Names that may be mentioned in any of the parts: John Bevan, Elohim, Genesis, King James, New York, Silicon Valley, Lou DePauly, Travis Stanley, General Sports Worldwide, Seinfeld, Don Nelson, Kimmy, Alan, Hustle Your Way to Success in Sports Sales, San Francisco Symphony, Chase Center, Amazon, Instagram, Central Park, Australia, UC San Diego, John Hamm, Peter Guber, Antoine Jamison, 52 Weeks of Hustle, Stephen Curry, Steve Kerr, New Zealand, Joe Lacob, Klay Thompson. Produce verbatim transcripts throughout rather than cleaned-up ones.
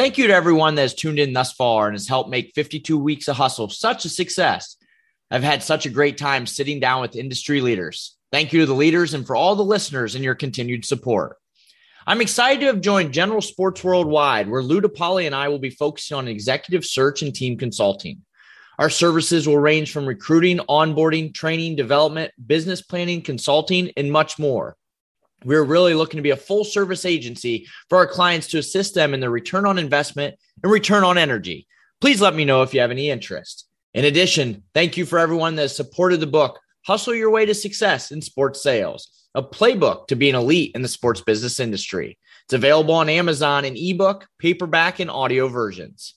Thank you to everyone that has tuned in thus far and has helped make fifty-two weeks of Hustle such a success. I've had such a great time sitting down with industry leaders. Thank you to the leaders and for all the listeners and your continued support. I'm excited to have joined General Sports Worldwide, where Lou DePauly and I will be focusing on executive search and team consulting. Our services will range from recruiting, onboarding, training, development, business planning, consulting, and much more. We're really looking to be a full-service agency for our clients to assist them in their return on investment and return on energy. Please let me know if you have any interest. In addition, thank you for everyone that has supported the book, Hustle Your Way to Success in Sports Sales, a playbook to be an elite in the sports business industry. It's available on Amazon in ebook, paperback, and audio versions.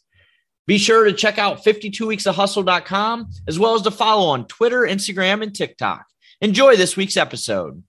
Be sure to check out fifty-two weeks of hustle dot com, as well as to follow on Twitter, Instagram, and TikTok. Enjoy this week's episode.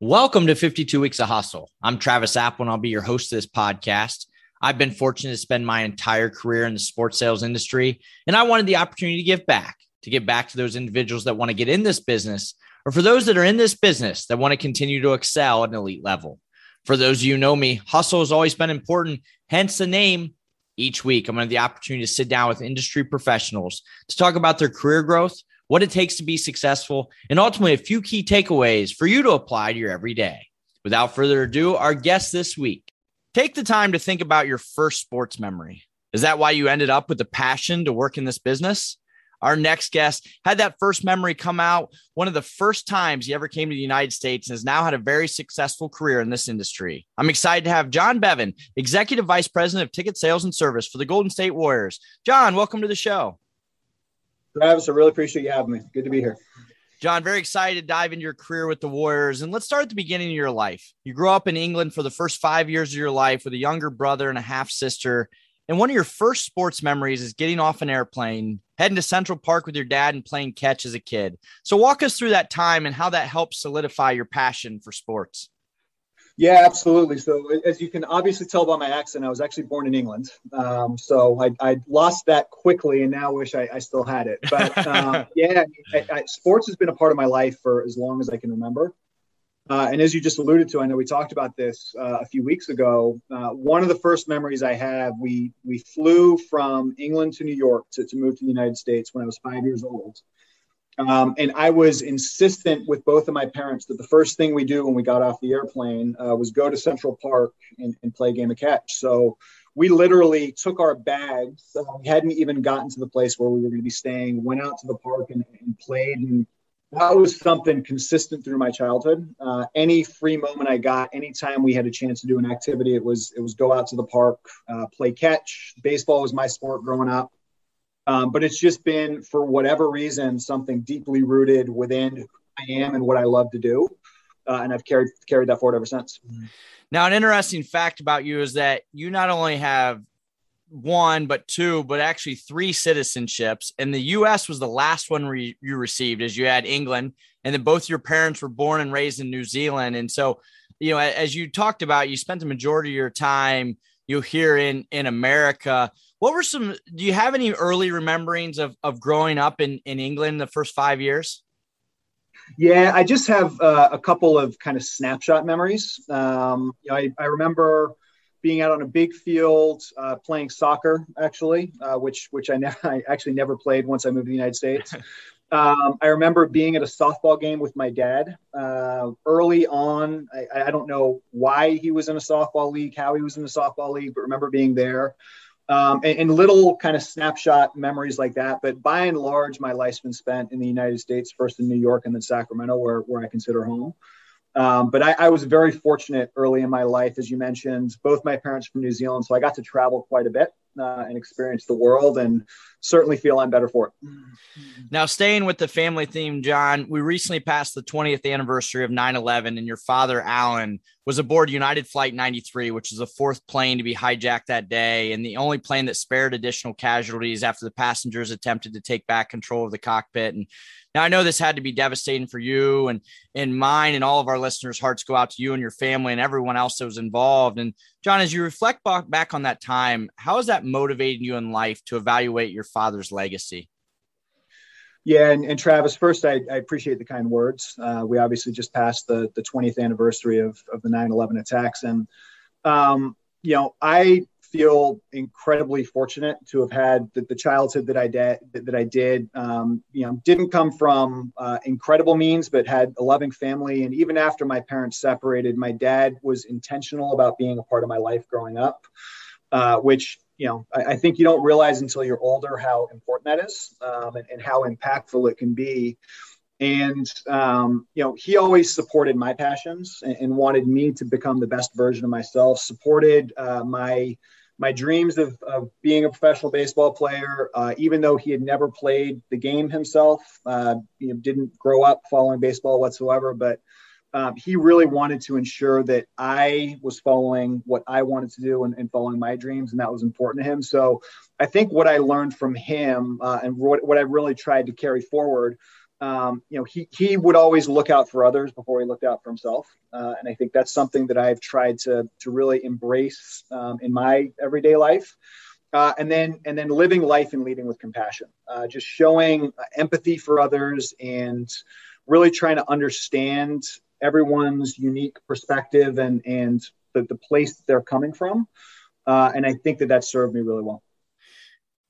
Welcome to fifty-two weeks of Hustle. I'm Travis Apple, and I'll be your host of this podcast. I've been fortunate to spend my entire career in the sports sales industry, and I wanted the opportunity to give back, to give back to those individuals that want to get in this business, or for those that are in this business that want to continue to excel at an elite level. For those of you who know me, hustle has always been important, hence the name. Each week, I'm going to have the opportunity to sit down with industry professionals to talk about their career growth, what it takes to be successful, and ultimately a few key takeaways for you to apply to your everyday. Without further ado, our guest this week. Take the time to think about your first sports memory. Is that why you ended up with the passion to work in this business? Our next guest had that first memory come out one of the first times he ever came to the United States and has now had a very successful career in this industry. I'm excited to have John Bevan, Executive Vice President of Ticket Sales and Service for the Golden State Warriors. John, welcome to the show. Travis, I really appreciate you having me. Good to be here. John, very excited to dive into your career with the Warriors. And let's start at the beginning of your life. You grew up in England for the first five years of your life with a younger brother and a half sister. And one of your first sports memories is getting off an airplane, heading to Central Park with your dad and playing catch as a kid. So walk us through that time and how that helped solidify your passion for sports. Yeah, absolutely. So as you can obviously tell by my accent, I was actually born in England. Um, so I, I lost that quickly and now wish I, I still had it. But um, yeah, I, I, sports has been a part of my life for as long as I can remember. Uh, and as you just alluded to, I know we talked about this uh, a few weeks ago. Uh, one of the first memories I have, we we flew from England to New York to, to move to the United States when I was five years old. Um, and I was insistent with both of my parents that the first thing we do when we got off the airplane uh, was go to Central Park and, and play a game of catch. So we literally took our bags. Uh, we hadn't even gotten to the place where we were going to be staying, went out to the park and, and played. And that was something consistent through my childhood. Uh, any free moment I got, anytime we had a chance to do an activity, it was, it was go out to the park, uh, play catch. Baseball was my sport growing up. Um, but it's just been, for whatever reason, something deeply rooted within who I am and what I love to do. Uh, and I've carried carried that forward ever since. Now, an interesting fact about you is that you not only have one, but two, but actually three citizenships. And the U S was the last one re- you received, as you had England. And then both your parents were born and raised in New Zealand. And so, you know, as you talked about, you spent the majority of your time you here in, in America. What were some, do you have any early rememberings of, of growing up in, in England the first five years? Yeah, I just have uh, a couple of kind of snapshot memories. Um, you know, I, I remember being out on a big field, uh, playing soccer actually, uh, which, which I never, I actually never played once I moved to the United States. Um, I remember being at a softball game with my dad uh, early on. I, I don't know why he was in a softball league, how he was in the softball league, but remember being there um, and, and little kind of snapshot memories like that. But by and large, my life's been spent in the United States, first in New York and then Sacramento, where, where I consider home. Um, but I, I was very fortunate early in my life, as you mentioned, both my parents from New Zealand. So I got to travel quite a bit. Uh, and experience the world and certainly feel I'm better for it. Now, staying with the family theme, John, we recently passed the twentieth anniversary of nine eleven and your father, Alan, was aboard United flight ninety-three, which is the fourth plane to be hijacked that day and the only plane that spared additional casualties after the passengers attempted to take back control of the cockpit. And now I know this had to be devastating for you and, and mine and all of our listeners' hearts go out to you and your family and everyone else that was involved. And John, as you reflect back on that time, how has that motivated you in life to evaluate your father's legacy? Yeah, and, and Travis, first, I, I appreciate the kind words. Uh, we obviously just passed the, the twentieth anniversary of, of the nine eleven attacks. And, um, you know, I feel incredibly fortunate to have had the, the childhood that I, de- that I did, um, you know, didn't come from uh, incredible means, but had a loving family. And even after my parents separated, my dad was intentional about being a part of my life growing up, uh, which you know, I, I think you don't realize until you're older how important that is, um, and, and how impactful it can be. And, um, you know, he always supported my passions and, and wanted me to become the best version of myself, supported uh, my my dreams of, of being a professional baseball player, uh, even though he had never played the game himself, uh, you know, didn't grow up following baseball whatsoever. But Um, he really wanted to ensure that I was following what I wanted to do and, and following my dreams. And that was important to him. So I think what I learned from him uh, and what, what I really tried to carry forward, um, you know, he, he would always look out for others before he looked out for himself. Uh, and I think that's something that I've tried to, to really embrace um, in my everyday life. Uh, and then, and then living life and leading with compassion, uh, just showing empathy for others and really trying to understand everyone's unique perspective and, and the, the place that they're coming from. Uh, and I think that that served me really well.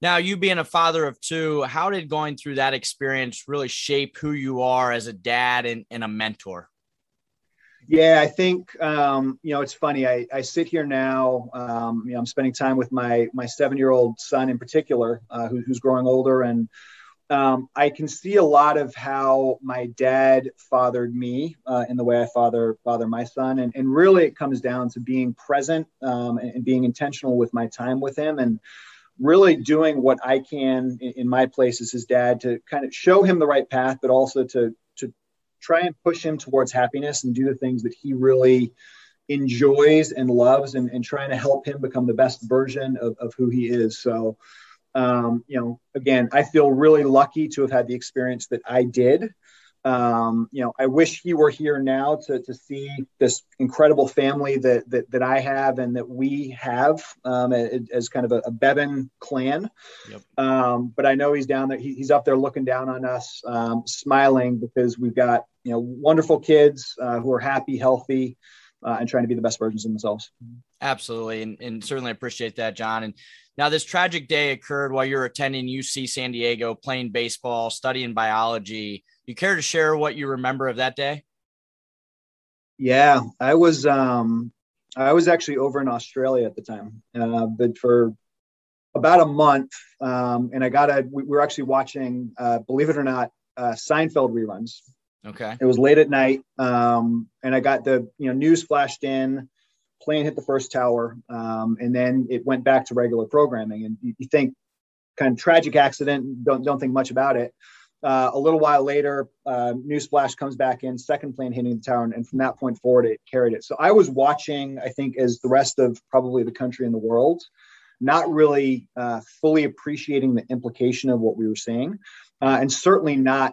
Now, you being a father of two, how did going through that experience really shape who you are as a dad and, and a mentor? Yeah, I think, um, you know, it's funny. I, I sit here now, um, you know, I'm spending time with my, my seven-year-old son in particular, uh, who, who's growing older. And Um, I can see a lot of how my dad fathered me uh, in the way I father father my son. And, and really it comes down to being present um, and, and being intentional with my time with him and really doing what I can in, in my place as his dad to kind of show him the right path, but also to, to try and push him towards happiness and do the things that he really enjoys and loves and, and trying to help him become the best version of, of who he is. So Um, you know, again, I feel really lucky to have had the experience that I did. Um, you know, I wish he were here now to to see this incredible family that that, that I have and that we have um, as kind of a, a Bevan clan. Yep. Um, but I know he's down there. He, he's up there looking down on us, um, smiling because we've got, you know, wonderful kids uh, who are happy, healthy, uh, and trying to be the best versions of themselves. Absolutely. And, and certainly appreciate that, John. And now, this tragic day occurred while you were attending U C San Diego, playing baseball, studying biology. You care to share what you remember of that day? Yeah, I was um, I was actually over in Australia at the time, uh, but for about a month, um, and I got a. We were actually watching, uh, believe it or not, uh, Seinfeld reruns. Okay. It was late at night, um, and I got the you know news flashed in. Plane hit the first tower, um, and then it went back to regular programming. And you, you think kind of tragic accident, don't don't think much about it. Uh, a little while later, uh, news flash comes back in, second plane hitting the tower, and, and from that point forward, it carried it. So I was watching, I think, as the rest of probably the country and the world, not really uh, fully appreciating the implication of what we were seeing, uh, and certainly not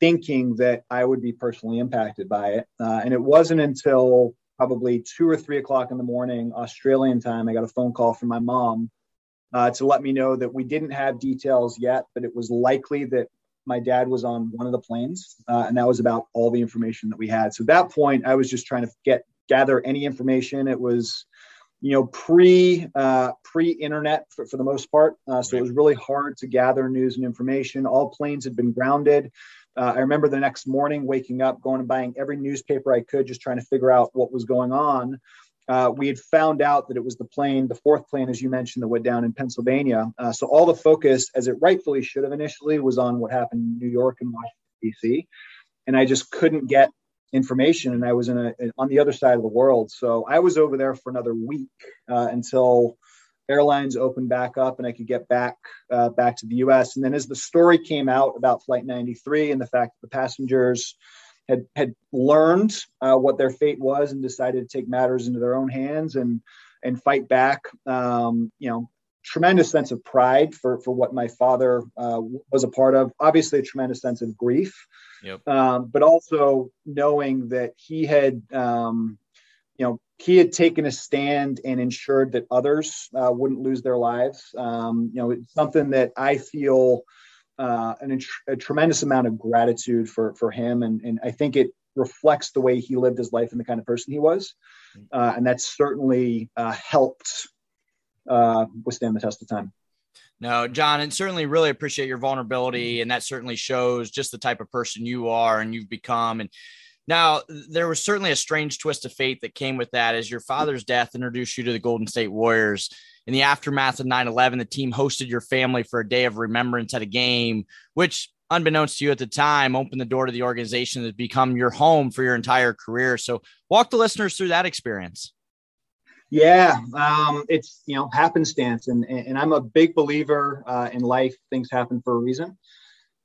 thinking that I would be personally impacted by it. Uh, and it wasn't until probably two or three o'clock in the morning, Australian time, I got a phone call from my mom uh, to let me know that we didn't have details yet, but it was likely that my dad was on one of the planes. Uh, and that was about all the information that we had. So at that point, I was just trying to get gather any information. It was, you know, pre, uh, pre-internet for, for the most part. Uh, so it was really hard to gather news and information. All planes had been grounded. Uh, I remember the next morning waking up, going and buying every newspaper I could, just trying to figure out what was going on. Uh, we had found out that it was the plane, the fourth plane, as you mentioned, that went down in Pennsylvania. Uh, so all the focus, as it rightfully should have initially, was on what happened in New York and Washington, D C. And I just couldn't get information. And I was in a, on the other side of the world. So I was over there for another week uh, until airlines opened back up and I could get back uh, back to the U S. And then as the story came out about Flight ninety-three and the fact that the passengers had had learned uh, what their fate was and decided to take matters into their own hands and and fight back, um, you know, tremendous sense of pride for, for what my father uh, was a part of, obviously a tremendous sense of grief, yep. um, but also knowing that he had, um, you know, he had taken a stand and ensured that others uh, wouldn't lose their lives. Um, you know, it's something that I feel uh, an, a tremendous amount of gratitude for, for him. And, and I think it reflects the way he lived his life and the kind of person he was. Uh, and that's certainly uh, helped uh, withstand the test of time. No, John, and certainly really appreciate your vulnerability. And that certainly shows just the type of person you are and you've become. And now there was certainly a strange twist of fate that came with that as your father's death introduced you to the Golden State Warriors. In the aftermath of nine eleven, the team hosted your family for a day of remembrance at a game, which unbeknownst to you at the time, opened the door to the organization that's become your home for your entire career. So walk the listeners through that experience. Yeah, um, it's, you know, happenstance. And, and I'm a big believer uh, in life. Things happen for a reason.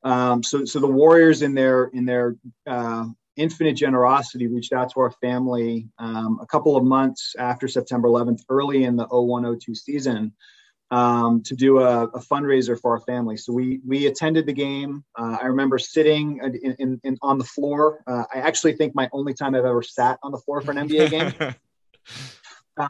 Um, so so the Warriors in their in their uh, infinite generosity reached out to our family um, a couple of months after September eleventh, early in the oh one oh two season, um, to do a, a fundraiser for our family. So we we attended the game. Uh, I remember sitting in, in, in on the floor. Uh, I actually think my only time I've ever sat on the floor for an N B A game.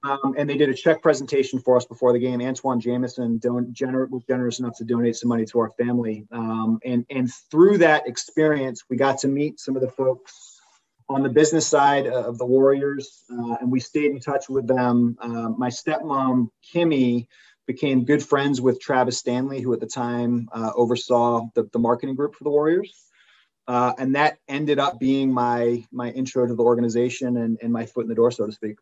Um, and they did a check presentation for us before the game. Antoine Jamison don- gener- was generous enough to donate some money to our family. Um, and, and through that experience, we got to meet some of the folks on the business side of the Warriors. Uh, and we stayed in touch with them. Uh, my stepmom, Kimmy, became good friends with Travis Stanley, who at the time uh, oversaw the, the marketing group for the Warriors. Uh, and that ended up being my my intro to the organization and, and my foot in the door, so to speak.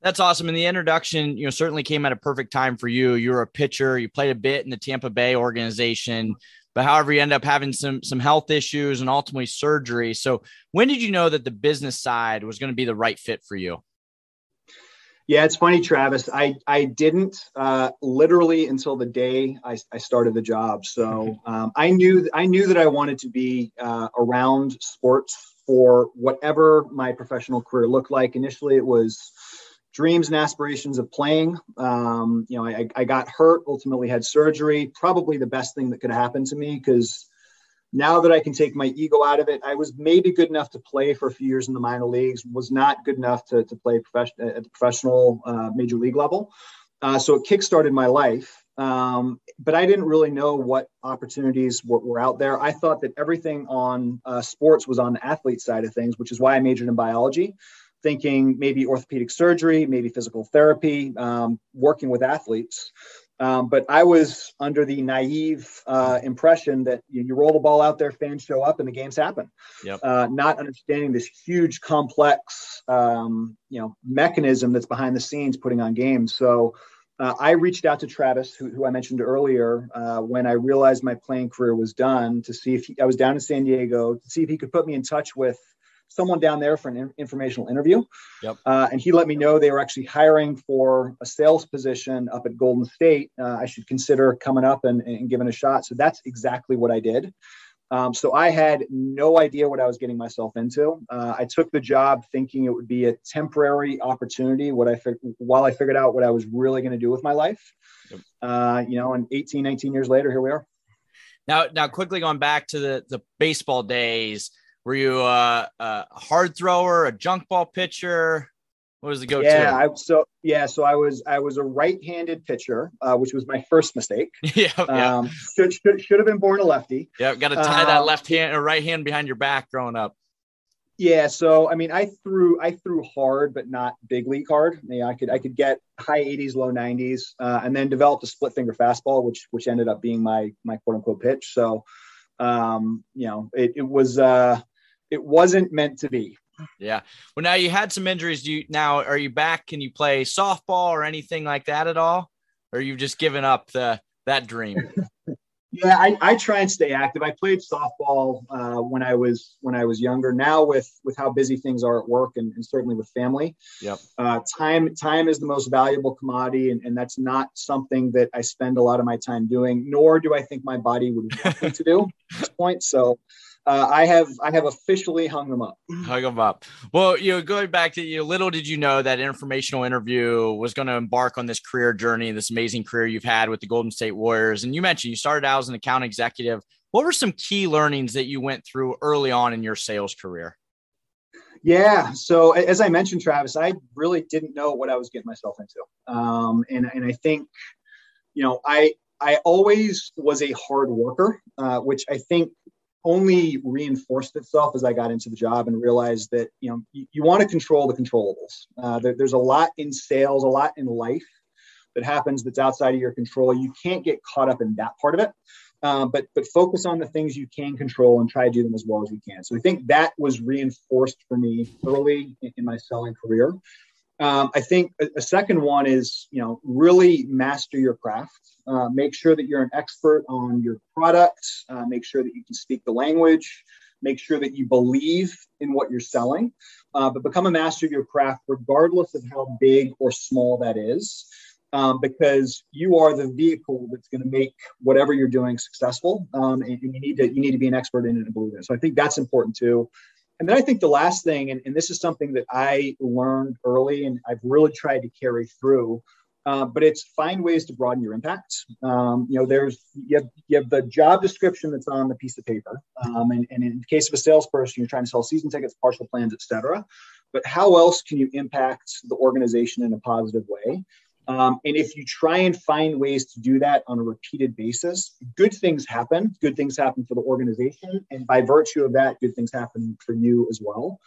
That's awesome. And the introduction, you know, certainly came at a perfect time for you. You're a pitcher. You played a bit in the Tampa Bay organization, but however, you end up having some some health issues and ultimately surgery. So when did you know that the business side was going to be the right fit for you? Yeah, it's funny, Travis. I, I didn't uh, literally until the day I, I started the job. So um, I knew I knew that I wanted to be uh, around sports for whatever my professional career looked like. Initially, it was dreams and aspirations of playing. Um, you know, I, I got hurt, ultimately had surgery. Probably the best thing that could happen to me, because now that I can take my ego out of it, I was maybe good enough to play for a few years in the minor leagues, was not good enough to, to play profession- at the professional uh, major league level. Uh, so it kickstarted my life. Um, but I didn't really know what opportunities were, were out there. I thought that everything on uh, sports was on the athlete side of things, which is why I majored in biology, thinking maybe orthopedic surgery, maybe physical therapy, um, working with athletes. Um, but I was under the naive uh, impression that you, you roll the ball out there, fans show up, and the games happen. Yep. Uh, not understanding this huge, complex, um, you know, mechanism that's behind the scenes putting on games. So uh, I reached out to Travis, who, who I mentioned earlier, uh, when I realized my playing career was done, to see if he, I was down in San Diego, to see if he could put me in touch with someone down there for an in- informational interview. Yep. Uh, and he let me know they were actually hiring for a sales position up at Golden State. Uh, I should consider coming up and, and giving a shot. So that's exactly what I did. Um, so I had no idea what I was getting myself into. Uh, I took the job thinking it would be a temporary opportunity. What I fi- while I figured out what I was really going to do with my life. Yep. Uh, you know, and eighteen, nineteen years later, here we are. Now, now quickly going back to the, the baseball days, were you uh, a hard thrower, a junk ball pitcher? What was the go-to? Yeah, I, so yeah, so I was I was a right-handed pitcher, uh, which was my first mistake. yeah, um, yeah. Should, should should have been born a lefty. Yeah, got to tie um, that left hand or right hand behind your back growing up. Yeah, so I mean, I threw I threw hard, but not big league hard. Yeah, I could I could get high eighties, low nineties, uh, and then developed a split finger fastball, which which ended up being my my quote unquote pitch. So, um, you know, it it was. Uh, It wasn't meant to be. Yeah. Well, now you had some injuries. Do you now, are you back? Can you play softball or anything like that at all? Or you've just given up the, that dream? yeah, I, I try and stay active. I played softball uh, when I was, when I was younger. Now with, with how busy things are at work and, and certainly with family, yep. uh, time, time is the most valuable commodity. And, and that's not something that I spend a lot of my time doing, nor do I think my body would want me to do at this point. So, Uh, I have I have officially hung them up. Hung them up. Well, you know, going back to you, little did you know that informational interview was going to embark on this career journey, this amazing career you've had with the Golden State Warriors. And you mentioned you started out as an account executive. What were some key learnings that you went through early on in your sales career? Yeah. So as I mentioned, Travis, I really didn't know what I was getting myself into. Um, and, and I think, you know, I I always was a hard worker, uh, which I think only reinforced itself as I got into the job and realized that, you know, you, you want to control the controllables. Uh, there, there's a lot in sales, a lot in life that happens that's outside of your control. You can't get caught up in that part of it, uh, but but focus on the things you can control and try to do them as well as you can. So I think that was reinforced for me early in, in my selling career. Um, I think a, a second one is, you know, really master your craft. Uh, make sure that you're an expert on your product. Uh, make sure that you can speak the language. Make sure that you believe in what you're selling. Uh, but become a master of your craft, regardless of how big or small that is, um, because you are the vehicle that's going to make whatever you're doing successful. Um, and, and you need to you need to be an expert in it and believe in it. So I think that's important too. And then I think the last thing, and, and this is something that I learned early and I've really tried to carry through, uh, but it's find ways to broaden your impact. Um, you know, there's, you have, you have the job description that's on the piece of paper. Um, and, and in the case of a salesperson, you're trying to sell season tickets, partial plans, et cetera. But how else can you impact the organization in a positive way? Um, and if you try and find ways to do that on a repeated basis, good things happen. Good things happen for the organization. And by virtue of that, good things happen for you as well.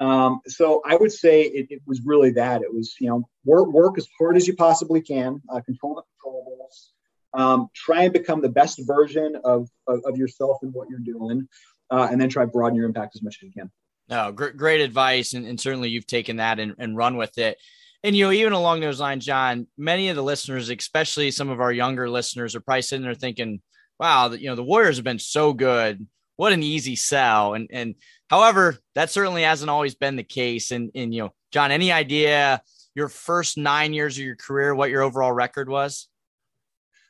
Um, so I would say it, it was really that. It was, you know, work, work as hard as you possibly can, uh, control the controllables, um, try and become the best version of, of, of yourself and what you're doing, uh, and then try to broaden your impact as much as you can. No, great, great advice. And, and certainly you've taken that and, and run with it. And, you know, even along those lines, John, many of the listeners, especially some of our younger listeners, are probably sitting there thinking, wow, you know, the Warriors have been so good. What an easy sell. And, and however, that certainly hasn't always been the case. And, and, you know, John, any idea your first nine years of your career, what your overall record was?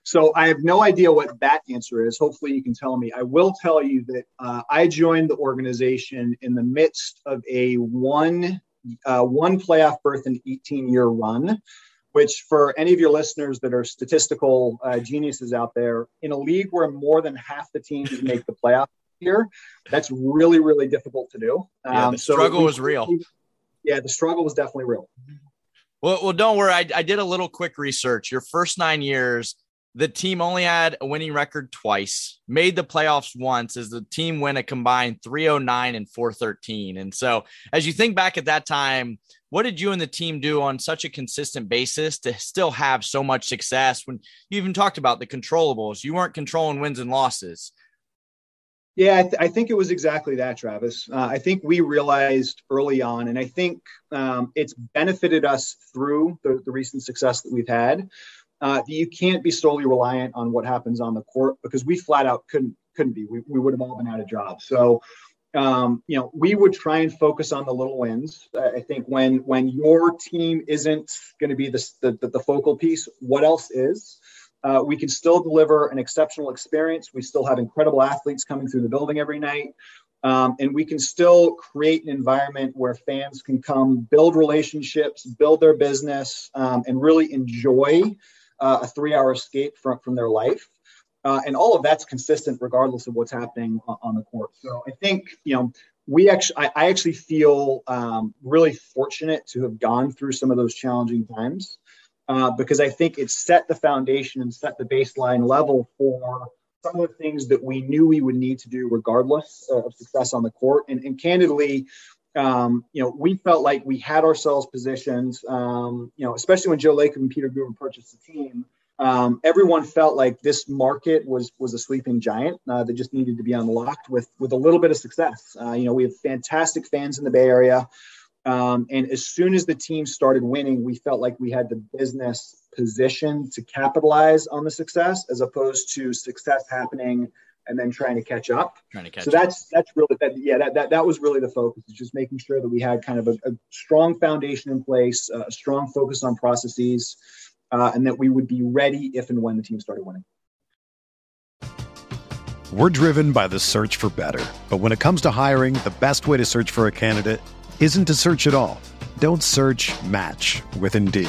So I have no idea what that answer is. Hopefully you can tell me. I will tell you that uh, I joined the organization in the midst of a one Uh, one playoff berth in eighteen-year run, which for any of your listeners that are statistical uh, geniuses out there, in a league where more than half the teams make the playoff here, that's really, really difficult to do. Um, yeah, the struggle so we, was real. Yeah, the struggle was definitely real. Well, well, don't worry. I, I did a little quick research. Your first nine years, the team only had a winning record twice, made the playoffs once, as the team went a combined three oh nine and four thirteen. And so as you think back at that time, what did you and the team do on such a consistent basis to still have so much success when you even talked about the controllables? You weren't controlling wins and losses. Yeah, I, th- I think it was exactly that, Travis. Uh, I think we realized early on, and I think um, it's benefited us through the, the recent success that we've had, Uh, you can't be solely reliant on what happens on the court, because we flat out couldn't couldn't be. We, we would have all been out of jobs. So, um, you know, we would try and focus on the little wins. I think when when your team isn't going to be the, the the focal piece, what else is? Uh, we can still deliver an exceptional experience. We still have incredible athletes coming through the building every night. Um, and we can still create an environment where fans can come, build relationships, build their business, um, and really enjoy Uh, a three-hour escape from, from their life. Uh, and all of that's consistent regardless of what's happening on, on the court. So I think, you know, we actually, I, I actually feel um, really fortunate to have gone through some of those challenging times uh, because I think it set the foundation and set the baseline level for some of the things that we knew we would need to do regardless of success on the court. And, and candidly, Um, you know, we felt like we had ourselves positioned, um, you know, especially when Joe Lacob and Peter Guber purchased the team, um, everyone felt like this market was was a sleeping giant uh, that just needed to be unlocked with with a little bit of success. Uh, you know, we have fantastic fans in the Bay Area. Um, and as soon as the team started winning, we felt like we had the business position to capitalize on the success as opposed to success happening and then trying to catch up. Trying to catch so that's, up. that's really, that, yeah, that, that, that was really the focus, is just making sure that we had kind of a, a strong foundation in place, a strong focus on processes, uh, and that we would be ready if and when the team started winning. We're driven by the search for better, but when it comes to hiring, the best way to search for a candidate isn't to search at all. Don't search, match with Indeed.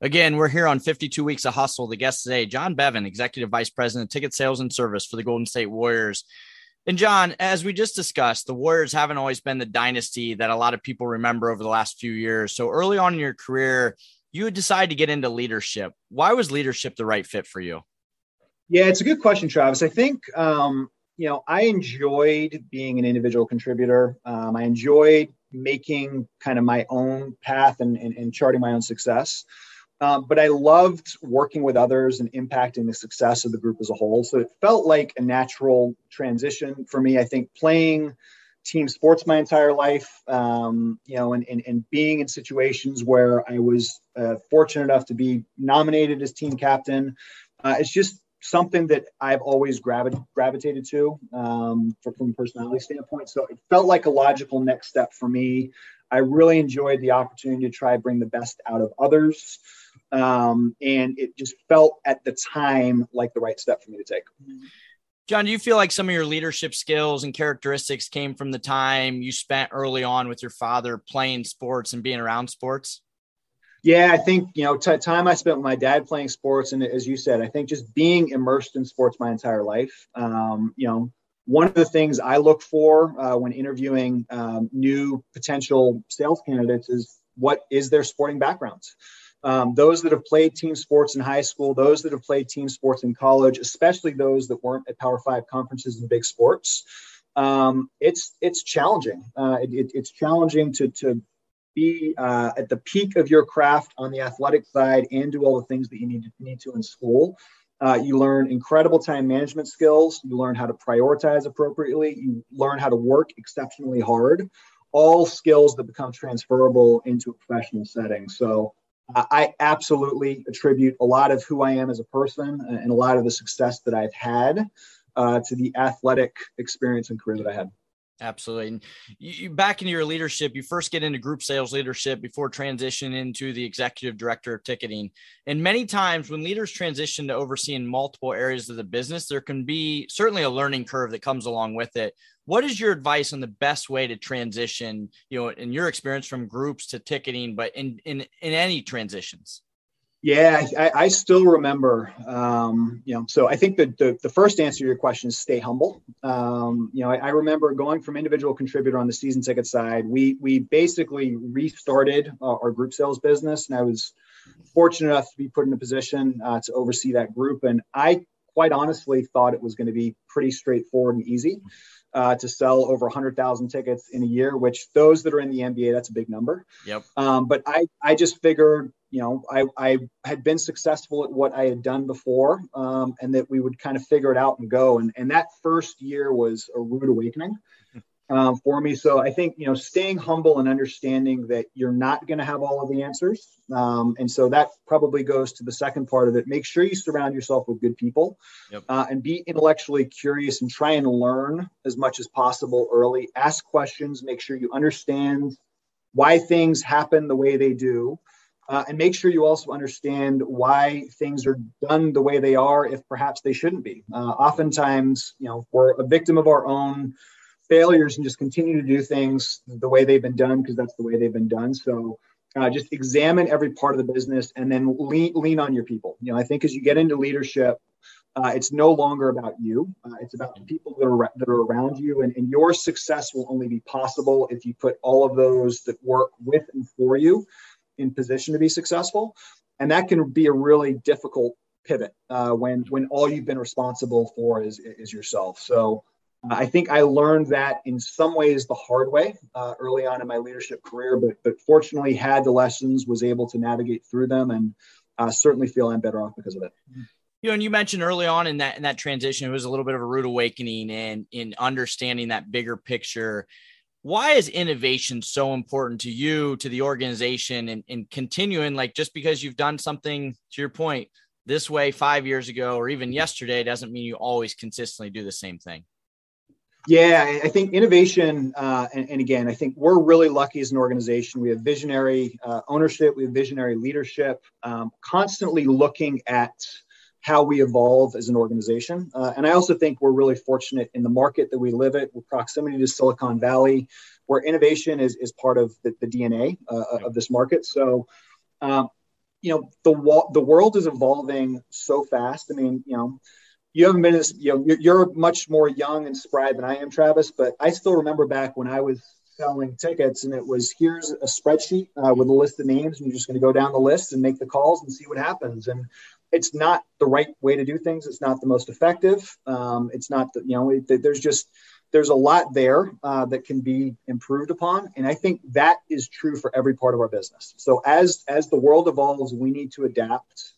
Again, we're here on fifty-two Weeks of Hustle. The guest today, John Bevan, Executive Vice President of Ticket Sales and Service for the Golden State Warriors. And John, as we just discussed, the Warriors haven't always been the dynasty that a lot of people remember over the last few years. So early on in your career, you had decided to get into leadership. Why was leadership the right fit for you? Yeah, it's a good question, Travis. I think, um, you know, I enjoyed being an individual contributor. Um, I enjoyed making kind of my own path and, and, and charting my own success. Um, but I loved working with others and impacting the success of the group as a whole. So it felt like a natural transition for me. I think playing team sports my entire life, um, you know, and, and, and being in situations where I was uh, fortunate enough to be nominated as team captain. Uh, it's just something that I've always gravi- gravitated to um, from a personality standpoint. So it felt like a logical next step for me. I really enjoyed the opportunity to try to bring the best out of others. Um, and it just felt at the time like the right step for me to take. John, do you feel like some of your leadership skills and characteristics came from the time you spent early on with your father playing sports and being around sports? Yeah, I think, you know, t- time I spent with my dad playing sports. And as you said, I think just being immersed in sports my entire life, um, you know, one of the things I look for uh, when interviewing um, new potential sales candidates is what is their sporting backgrounds. Um, those that have played team sports in high school, those that have played team sports in college, especially those that weren't at Power Five conferences and big sports, um, it's it's challenging. Uh, it, it, it's challenging to to be uh, at the peak of your craft on the athletic side and do all the things that you need to, need to in school. Uh, you learn incredible time management skills. You learn how to prioritize appropriately. You learn how to work exceptionally hard, all skills that become transferable into a professional setting. So uh, I absolutely attribute a lot of who I am as a person and a lot of the success that I've had uh, to the athletic experience and career that I had. Absolutely. And you, back into your leadership, you first get into group sales leadership before transitioning into the executive director of ticketing. And many times when leaders transition to overseeing multiple areas of the business, there can be certainly a learning curve that comes along with it. What is your advice on the best way to transition, you know, in your experience from groups to ticketing, but in, in, in any transitions? Yeah, I, I still remember, um, you know, so I think that the, the first answer to your question is stay humble. Um, you know, I, I remember going from individual contributor on the season ticket side. We we basically restarted uh, our group sales business, and I was fortunate enough to be put in a position uh, to oversee that group. And I quite honestly thought it was going to be pretty straightforward and easy uh, to sell over one hundred thousand tickets in a year, which those that are in the N B A, that's a big number. Yep. Um, but I, I just figured, you know, I, I had been successful at what I had done before, um, and that we would kind of figure it out and go. And, and that first year was a rude awakening um, for me. So I think, you know, staying humble and understanding that you're not going to have all of the answers. Um, and so that probably goes to the second part of it. Make sure you surround yourself with good people. Yep. uh, and be intellectually curious and try and learn as much as possible early. Ask questions, make sure you understand why things happen the way they do. Uh, and make sure you also understand why things are done the way they are, if perhaps they shouldn't be. Uh, oftentimes, you know, we're a victim of our own failures and just continue to do things the way they've been done because that's the way they've been done. So uh, just examine every part of the business and then lean, lean on your people. You know, I think as you get into leadership, uh, it's no longer about you. Uh, it's about the people that are that are around you, and, and your success will only be possible if you put all of those that work with and for you in position to be successful. And that can be a really difficult pivot uh, when when all you've been responsible for is is yourself. So uh, I think I learned that in some ways the hard way uh, early on in my leadership career, but but fortunately had the lessons, was able to navigate through them, and I certainly feel I'm better off because of it. You know, and you mentioned early on in that in that transition, it was a little bit of a rude awakening and in understanding that bigger picture. Why is innovation so important to you, to the organization, and, and continuing? Like, just because you've done something, to your point, this way five years ago or even yesterday doesn't mean you always consistently do the same thing. Yeah, I think innovation, uh, and, and again, I think we're really lucky as an organization. We have visionary uh, ownership, we have visionary leadership, um, constantly looking at how we evolve as an organization. Uh, and I also think we're really fortunate in the market that we live at, with proximity to Silicon Valley, where innovation is, is part of the, the D N A uh, of this market. So, um, you know, the, wa- the world is evolving so fast. I mean, you know, You haven't been, as, you know, you're much more young and spry than I am, Travis, but I still remember back when I was selling tickets and it was, here's a spreadsheet uh, with a list of names, and you're just going to go down the list and make the calls and see what happens. And it's not the right way to do things. It's not the most effective. Um, it's not, the, you know, it, there's just, there's a lot there uh, that can be improved upon. And I think that is true for every part of our business. So as, as the world evolves, we need to adapt.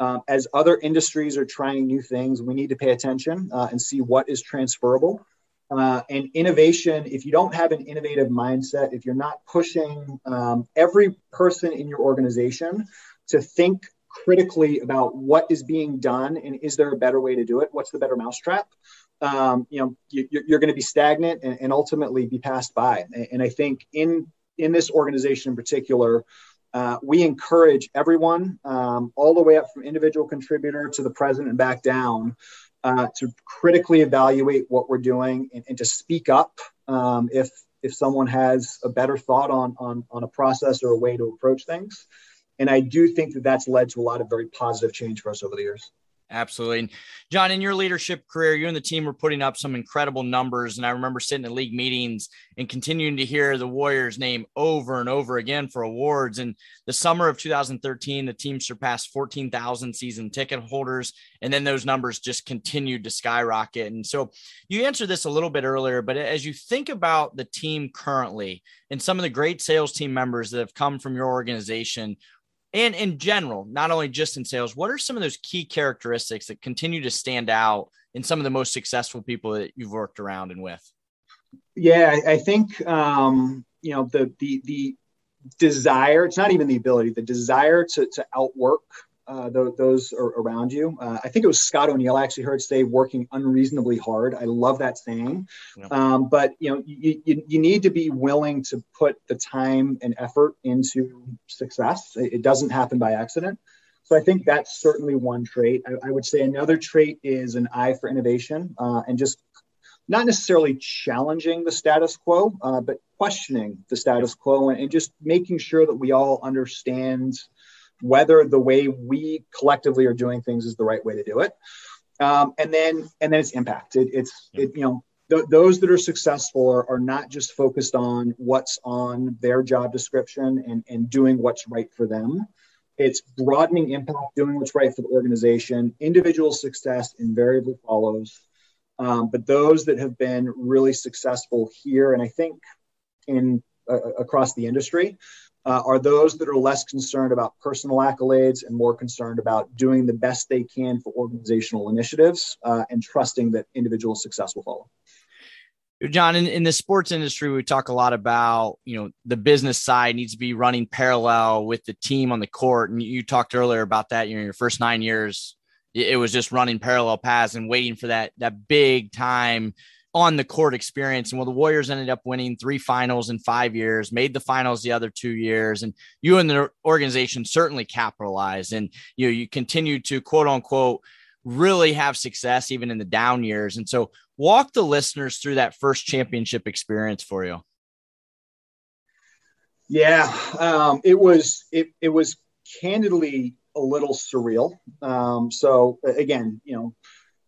Um, as other industries are trying new things, we need to pay attention uh, and see what is transferable. Uh, and innovation, if you don't have an innovative mindset, if you're not pushing um, every person in your organization to think critically about what is being done and is there a better way to do it, what's the better mousetrap, um, you know, you, you're going to be stagnant and, and ultimately be passed by. And, and I think in, in this organization in particular, Uh, we encourage everyone, um, all the way up from individual contributor to the president and back down, uh, to critically evaluate what we're doing and, and to speak up um, if if someone has a better thought on, on on a process or a way to approach things. And I do think that that's led to a lot of very positive change for us over the years. Absolutely. And John, in your leadership career, you and the team were putting up some incredible numbers. And I remember sitting in league meetings and continuing to hear the Warriors name over and over again for awards. And the summer of two thousand thirteen, the team surpassed fourteen thousand season ticket holders. And then those numbers just continued to skyrocket. And so you answered this a little bit earlier, but as you think about the team currently and some of the great sales team members that have come from your organization, and in general, not only just in sales, what are some of those key characteristics that continue to stand out in some of the most successful people that you've worked around and with? Yeah, I think, um, you know, the, the, the desire, it's not even the ability, the desire to, to outwork uh, those, those around you. Uh, I think it was Scott O'Neill I actually heard say working unreasonably hard. I love that saying. Yeah. Um, but you know, you, you, you need to be willing to put the time and effort into success. It, it doesn't happen by accident. So I think that's certainly one trait. I, I would say another trait is an eye for innovation, uh, and just not necessarily challenging the status quo, uh, but questioning the status quo and, and just making sure that we all understand whether the way we collectively are doing things is the right way to do it. Um, and then, and then it's impact. It, it's, it, you know, th- those that are successful are, are not just focused on what's on their job description and, and doing what's right for them. It's broadening impact, doing what's right for the organization. Individual success invariably follows. Um, but those that have been really successful here, and I think in uh, across the industry, Uh, are those that are less concerned about personal accolades and more concerned about doing the best they can for organizational initiatives uh, and trusting that individual success will follow. John, in, in the sports industry, we talk a lot about, you know, the business side needs to be running parallel with the team on the court. And you talked earlier about that, you know, your first nine years, it was just running parallel paths and waiting for that, that big time on the court experience. And well, the Warriors ended up winning three finals in five years, made the finals the other two years. And you and the organization certainly capitalized, and you know, you continue to quote unquote, really have success even in the down years. And so walk the listeners through that first championship experience for you. Yeah. Um, it was, it, it was candidly a little surreal. Um, so again, you know,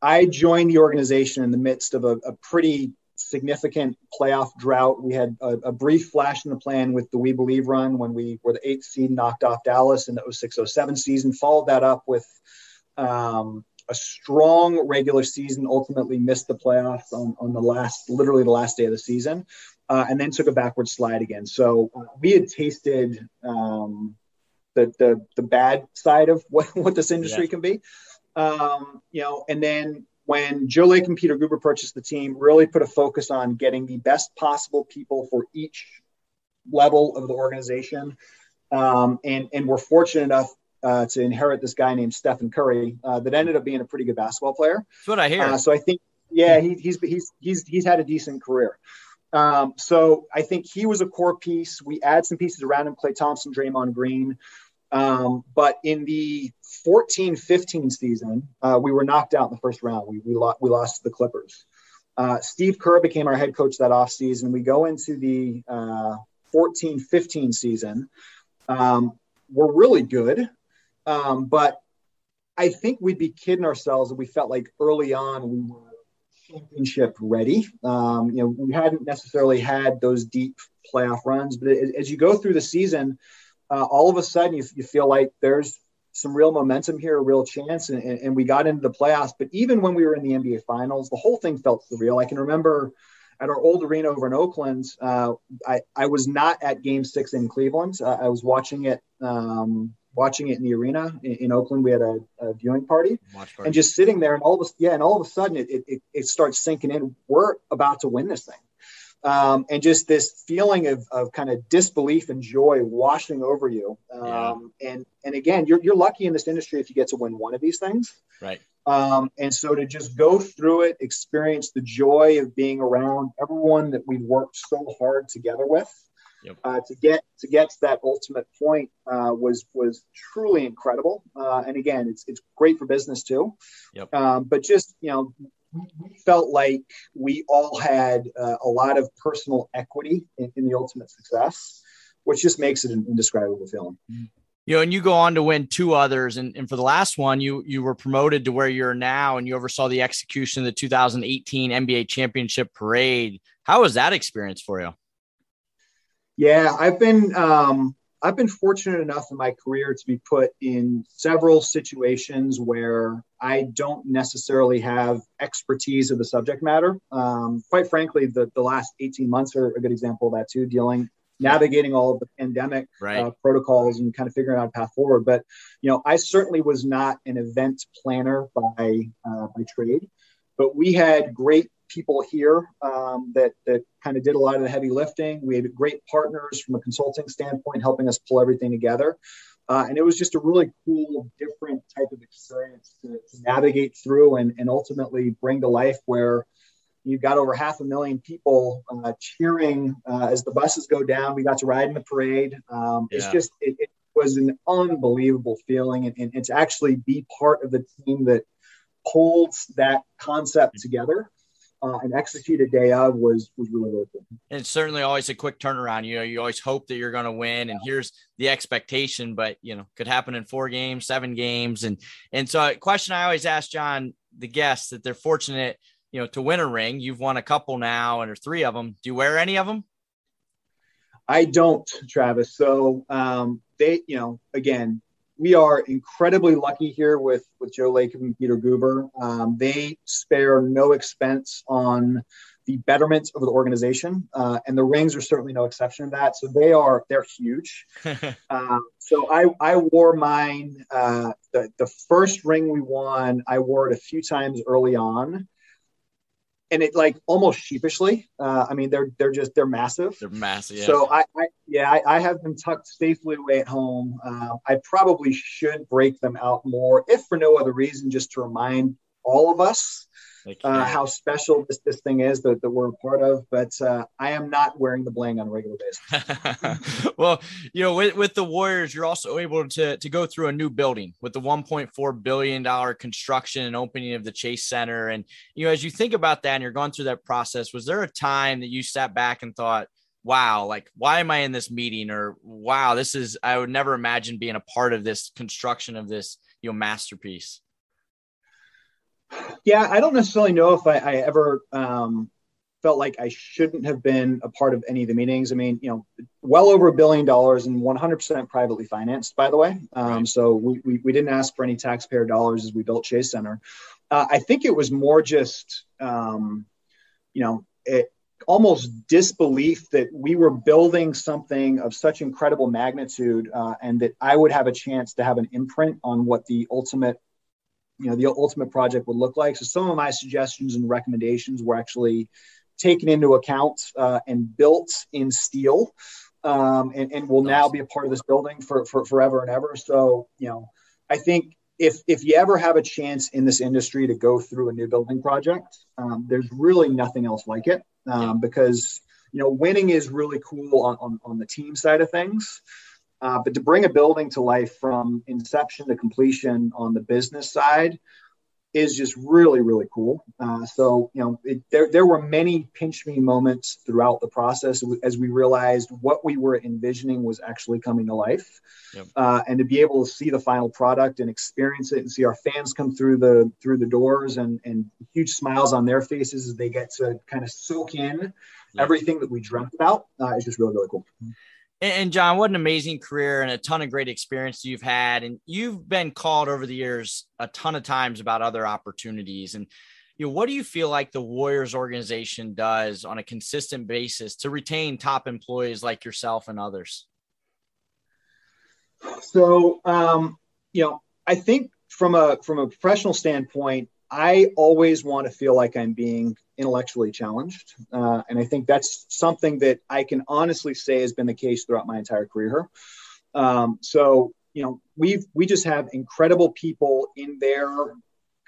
I joined the organization in the midst of a, a pretty significant playoff drought. We had a, a brief flash in the pan with the We Believe run when we were the eighth seed, knocked off Dallas in the oh six oh seven season, followed that up with um, a strong regular season, ultimately missed the playoffs on, on the last, literally the last day of the season, uh, and then took a backward slide again. So uh, we had tasted um, the the, the bad side of what, what this industry yeah. can be. Um, you know, and then when Joe Lacob and Peter Guber purchased the team, really put a focus on getting the best possible people for each level of the organization. Um, and, and we're fortunate enough uh, to inherit this guy named Stephen Curry uh, that ended up being a pretty good basketball player. That's what I hear. Uh, so I think, yeah, he, he's, he's, he's, he's had a decent career. Um, so I think he was a core piece. We add some pieces around him, Klay Thompson, Draymond Green. Um, but in the fourteen fifteen season, uh, we were knocked out in the first round. We, we lost, we lost to the Clippers. Uh, Steve Kerr became our head coach that off season. We go into the, uh, fourteen fifteen season. Um, we're really good. Um, but I think we'd be kidding ourselves if we felt like early on we were championship ready. Um, you know, we hadn't necessarily had those deep playoff runs, but it, as you go through the season, uh, all of a sudden you, you feel like there's some real momentum here, a real chance. And, and we got into the playoffs, but even when we were in the N B A finals, the whole thing felt surreal. I can remember at our old arena over in Oakland, uh, I, I was not at game six in Cleveland. Uh, I was watching it, um, watching it in the arena in, in Oakland. We had a, a viewing party, Watch party and just sitting there and all of a, yeah, and all of a sudden it, it, it starts sinking in. We're about to win this thing. Um, and just this feeling of, of kind of disbelief and joy washing over you. Um, yeah. and, and again, you're, you're lucky in this industry if you get to win one of these things. Right. Um, and so to just go through it, experience the joy of being around everyone that we've worked so hard together with, yep. uh, to get, to get to that ultimate point, uh, was, was truly incredible. Uh, and again, it's, it's great for business too. Yep. Um, but just, you know, we felt like we all had uh, a lot of personal equity in, in the ultimate success, which just makes it an indescribable feeling. You know, and you go on to win two others. And, and for the last one, you you were promoted to where you're now, and you oversaw the execution of the two thousand eighteen N B A Championship Parade. How was that experience for you? Yeah, I've been um, I've been fortunate enough in my career to be put in several situations where I don't necessarily have expertise of the subject matter. Um, quite frankly, the, the last eighteen months are a good example of that too, dealing, navigating all of the pandemic right. uh, protocols and kind of figuring out a path forward. But, you know, I certainly was not an event planner by, uh, by trade, but we had great people here um, that, that kind of did a lot of the heavy lifting. We had great partners from a consulting standpoint, helping us pull everything together. Uh, and it was just a really cool, different type of experience to, to navigate through and, and ultimately bring to life where you've got over half a million people uh, cheering uh, as the buses go down. We got to ride in the parade. Um, yeah. It's just, it, it was an unbelievable feeling. And, and, and to actually be part of the team that holds that concept mm-hmm. together Uh, and execute a day of was, was really, really cool. And it's certainly always a quick turnaround. You know, you always hope that you're going to win yeah. and here's the expectation, but you know, could happen in four games, seven games. And, and so a question I always ask John, the guests, that they're fortunate, you know, to win a ring. You've won a couple now, and or three of them. Do you wear any of them? I don't, Travis. So um, they, you know, again, we are incredibly lucky here with, with Joe Lacob and Peter Guber. Um, they spare no expense on the betterment of the organization, uh, and the rings are certainly no exception to that. So they are they're huge. uh, so I I wore mine uh, the the first ring we won. I wore it a few times early on, and it like almost sheepishly. Uh, I mean, they're they're just they're massive. They're massive. Yeah. So I, I yeah I, I have them tucked safely away at home. Uh, I probably should break them out more, if for no other reason, just to remind all of us uh, how special this this thing is that, that we're a part of. But uh, I am not wearing the bling on a regular basis. Well, you know, with with the Warriors, you're also able to to go through a new building with the one point four billion dollars construction and opening of the Chase Center. And you know, as you think about that and you're going through that process, was there a time that you sat back and thought, wow, like, why am I in this meeting? Or wow, this is, I would never imagine being a part of this construction of this, you know, masterpiece. Yeah, I don't necessarily know if I, I ever um, felt like I shouldn't have been a part of any of the meetings. I mean, you know, well over a billion dollars and one hundred percent privately financed, by the way. Um, right. So we, we, we didn't ask for any taxpayer dollars as we built Chase Center. Uh, I think it was more just, um, you know, it, almost disbelief that we were building something of such incredible magnitude, uh, and that I would have a chance to have an imprint on what the ultimate, you know, the ultimate project would look like. So some of my suggestions and recommendations were actually taken into account uh, and built in steel, um, and, and will now be a part of this building for, for forever and ever. So, you know, I think if if you ever have a chance in this industry to go through a new building project, um, there's really nothing else like it. Um, because, you know, winning is really cool on, on, on the team side of things. Uh, but to bring a building to life from inception to completion on the business side is just really, really cool. Uh, so, you know, it, there, there were many pinch me moments throughout the process as we realized what we were envisioning was actually coming to life. Yep. Uh, and to be able to see the final product and experience it and see our fans come through the, through the doors and, and huge smiles on their faces as they get to kind of soak in yep. everything that we dreamt about. Uh, it's just really, really cool. And John, what an amazing career and a ton of great experience you've had. And you've been called over the years a ton of times about other opportunities. And, you know, what do you feel like the Warriors organization does on a consistent basis to retain top employees like yourself and others? So, um, you know, I think from a, from a professional standpoint, I always want to feel like I'm being intellectually challenged. Uh, and I think that's something that I can honestly say has been the case throughout my entire career. Um, so, you know, we've, we just have incredible people in their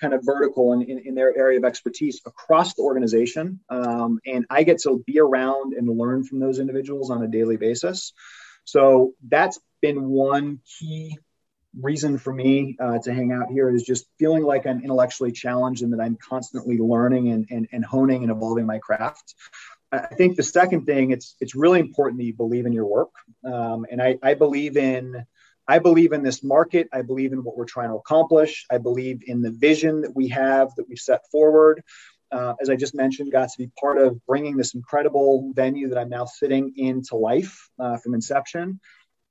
kind of vertical and in, in their area of expertise across the organization. Um, and I get to be around and learn from those individuals on a daily basis. So that's been one key reason for me uh, to hang out here, is just feeling like I'm intellectually challenged and that I'm constantly learning and, and, and honing and evolving my craft. I think the second thing, it's it's really important that you believe in your work. Um, and I, I believe in I believe in this market. I believe in what we're trying to accomplish. I believe in the vision that we have, that we've set forward. Uh, as I just mentioned, got to be part of bringing this incredible venue that I'm now sitting in to life uh, from inception.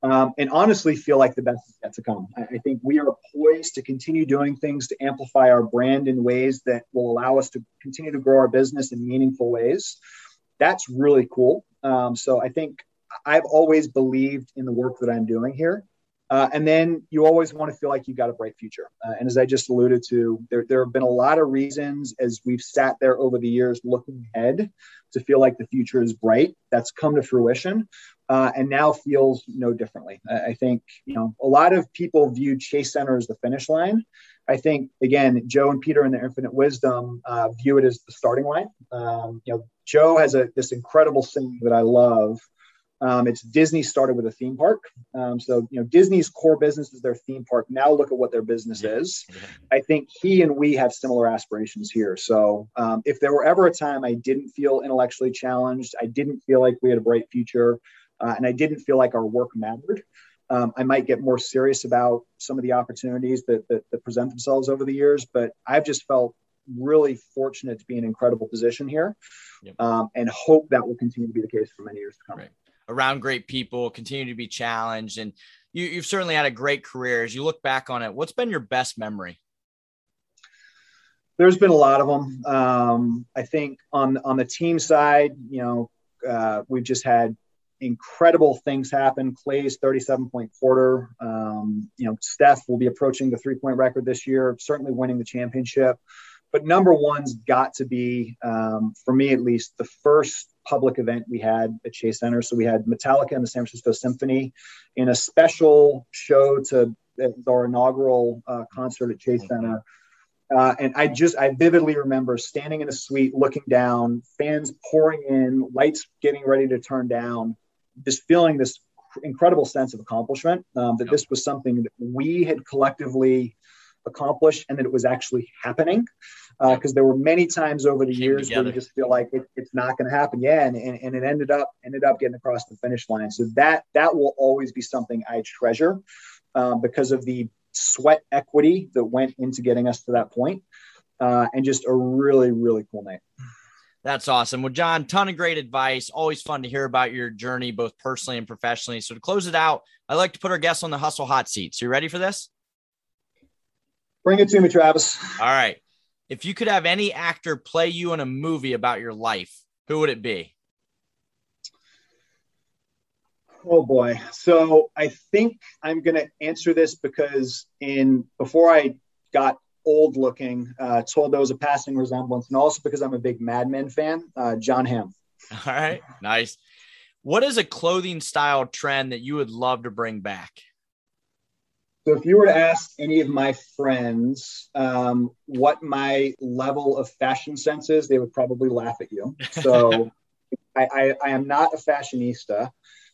Um, and honestly feel like the best is yet to come. I, I think we are poised to continue doing things to amplify our brand in ways that will allow us to continue to grow our business in meaningful ways. That's really cool. Um, so I think I've always believed in the work that I'm doing here. Uh, and then you always want to feel like you've got a bright future. Uh, and as I just alluded to, there, there have been a lot of reasons as we've sat there over the years looking ahead to feel like the future is bright. That's come to fruition uh, and now feels no differently. I, I think, you know, a lot of people view Chase Center as the finish line. I think, again, Joe and Peter in their infinite wisdom uh, view it as the starting line. Um, you know, Joe has a, this incredible saying that I love. Um, it's Disney started with a theme park. Um, so, you know, Disney's core business is their theme park. Now look at what their business is. I think he and we have similar aspirations here. So um, if there were ever a time I didn't feel intellectually challenged, I didn't feel like we had a bright future, uh, and I didn't feel like our work mattered, um, I might get more serious about some of the opportunities that, that, that present themselves over the years. But I've just felt really fortunate to be in an incredible position here, yep. um, and hope that will continue to be the case for many years to come. Right. Around great people, continue to be challenged. And you, you've certainly had a great career. As you look back on it, what's been your best memory? There's been a lot of them. Um, I think on, on the team side, you know, uh, we've just had incredible things happen. Klay's thirty-seven point quarter, um, you know, Steph will be approaching the three point record this year, certainly winning the championship. But number one's got to be, um, for me at least, the first public event we had at Chase Center. So we had Metallica and the San Francisco Symphony in a special show to uh, our inaugural uh, concert at Chase Center. Uh, and I just, I vividly remember standing in a suite, looking down, fans pouring in, lights getting ready to turn down, just feeling this incredible sense of accomplishment, um, that this was something that we had collectively accomplished and that it was actually happening. Uh, cause there were many times over the years together. Where you just feel like it, it's not going to happen. Yeah. And, and, and it ended up, ended up getting across the finish line. So that, that will always be something I treasure uh, because of the sweat equity that went into getting us to that point, uh, and just a really, really cool night. That's awesome. Well, John, ton of great advice. Always fun to hear about your journey, both personally and professionally. So to close it out, I'd like to put our guests on the hustle hot seat. So you ready for this? Bring it to me, Travis. All right. If you could have any actor play you in a movie about your life, who would it be? Oh boy. So I think I'm going to answer this because in, before I got old looking, uh, told there was a passing resemblance, and also because I'm a big Mad Men fan, uh, John Hamm. All right. Nice. What is a clothing style trend that you would love to bring back? So if you were to ask any of my friends um, what my level of fashion sense is, they would probably laugh at you. So I, I, I am not a fashionista.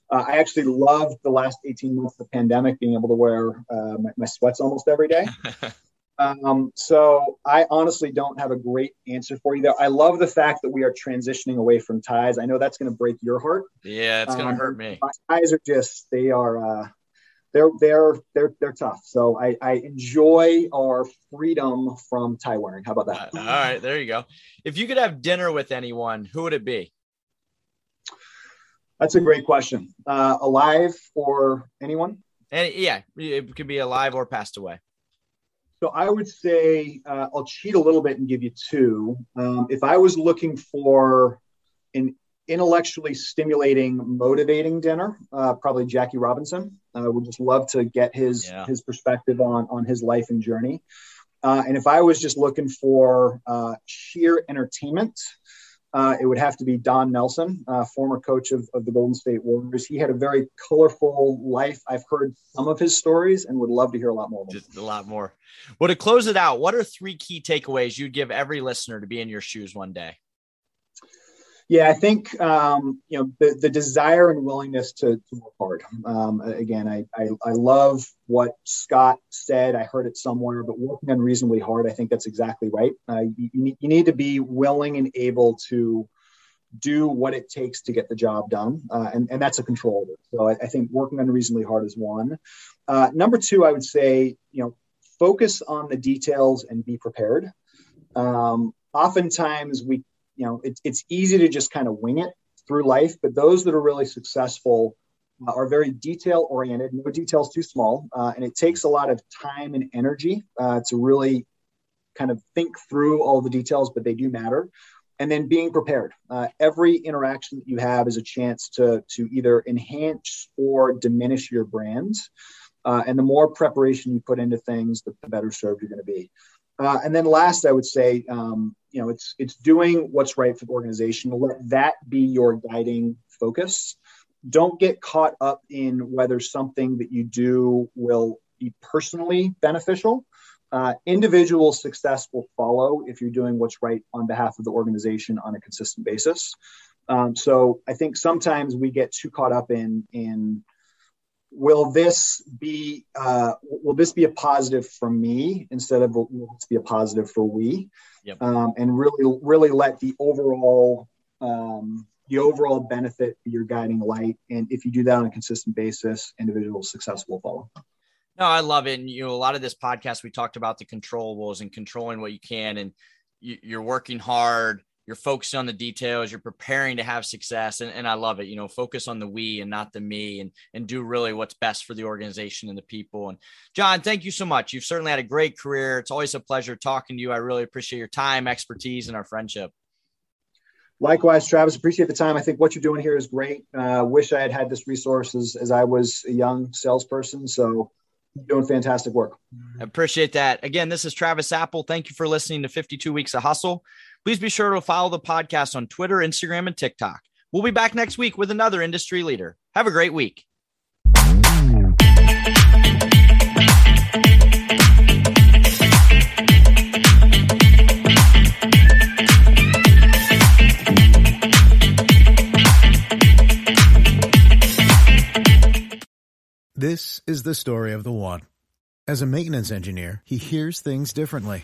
Uh, I actually loved the last eighteen months of the pandemic, being able to wear uh, my, my sweats almost every day. Um, so I honestly don't have a great answer for you there. I love the fact that we are transitioning away from ties. I know that's going to break your heart. Yeah, it's going to um, hurt me. Ties are just, they are, uh, they're, they're, they're, they're tough. So I, I enjoy our freedom from tie wearing. How about that? Uh, all right, there you go. If you could have dinner with anyone, who would it be? That's a great question. Uh, alive or anyone? And yeah, it could be alive or passed away. So I would say uh, I'll cheat a little bit and give you two. Um, if I was looking for an intellectually stimulating, motivating dinner, uh, probably Jackie Robinson. I uh, would just love to get his yeah. his perspective on on his life and journey. Uh, and if I was just looking for uh, sheer entertainment, Uh, it would have to be Don Nelson, uh, former coach of, of the Golden State Warriors. He had a very colorful life. I've heard some of his stories and would love to hear a lot more of them. Just a lot more. Well, to close it out, what are three key takeaways you'd give every listener to be in your shoes one day? Yeah, I think, um, you know, the, the desire and willingness to, to work hard. Um, again, I, I, I love what Scott said. I heard it somewhere, but working unreasonably hard, I think that's exactly right. Uh, you, you need, you need to be willing and able to do what it takes to get the job done. Uh, and, and that's a controllable. So I, I think working unreasonably hard is one. Uh, number two, I would say, you know, focus on the details and be prepared. Um, oftentimes we You know, it, it's easy to just kind of wing it through life, but those that are really successful uh, are very detail oriented. No detail's too small. Uh, and it takes a lot of time and energy uh, to really kind of think through all the details, but they do matter. And then being prepared. Uh, every interaction that you have is a chance to, to either enhance or diminish your brand. Uh, and the more preparation you put into things, the better served you're going to be. Uh, and then last, I would say, um, you know, it's it's doing what's right for the organization. Let that be your guiding focus. Don't get caught up in whether something that you do will be personally beneficial. Uh, individual success will follow if you're doing what's right on behalf of the organization on a consistent basis. Um, so I think sometimes we get too caught up in in. Will this be uh, will this be a positive for me instead of will this be a positive for we? Yep. Um, and really, really let the overall um, the overall benefit be your guiding light. And if you do that on a consistent basis, individual success will follow. No, I love it. And you know, a lot of this podcast we talked about the controllables and controlling what you can. And you, you're working hard. You're focusing on the details, you're preparing to have success. And, and I love it, you know, focus on the we and not the me and, and do really what's best for the organization and the people. And John, thank you so much. You've certainly had a great career. It's always a pleasure talking to you. I really appreciate your time, expertise, and our friendship. Likewise, Travis, appreciate the time. I think what you're doing here is great. Uh, wish I had had this resource as, as I was a young salesperson. So doing fantastic work. I appreciate that. Again, this is Travis Apple. Thank you for listening to fifty-two weeks of Hustle. Please be sure to follow the podcast on Twitter, Instagram, and TikTok. We'll be back next week with another industry leader. Have a great week. This is the story of the one. As a maintenance engineer, he hears things differently.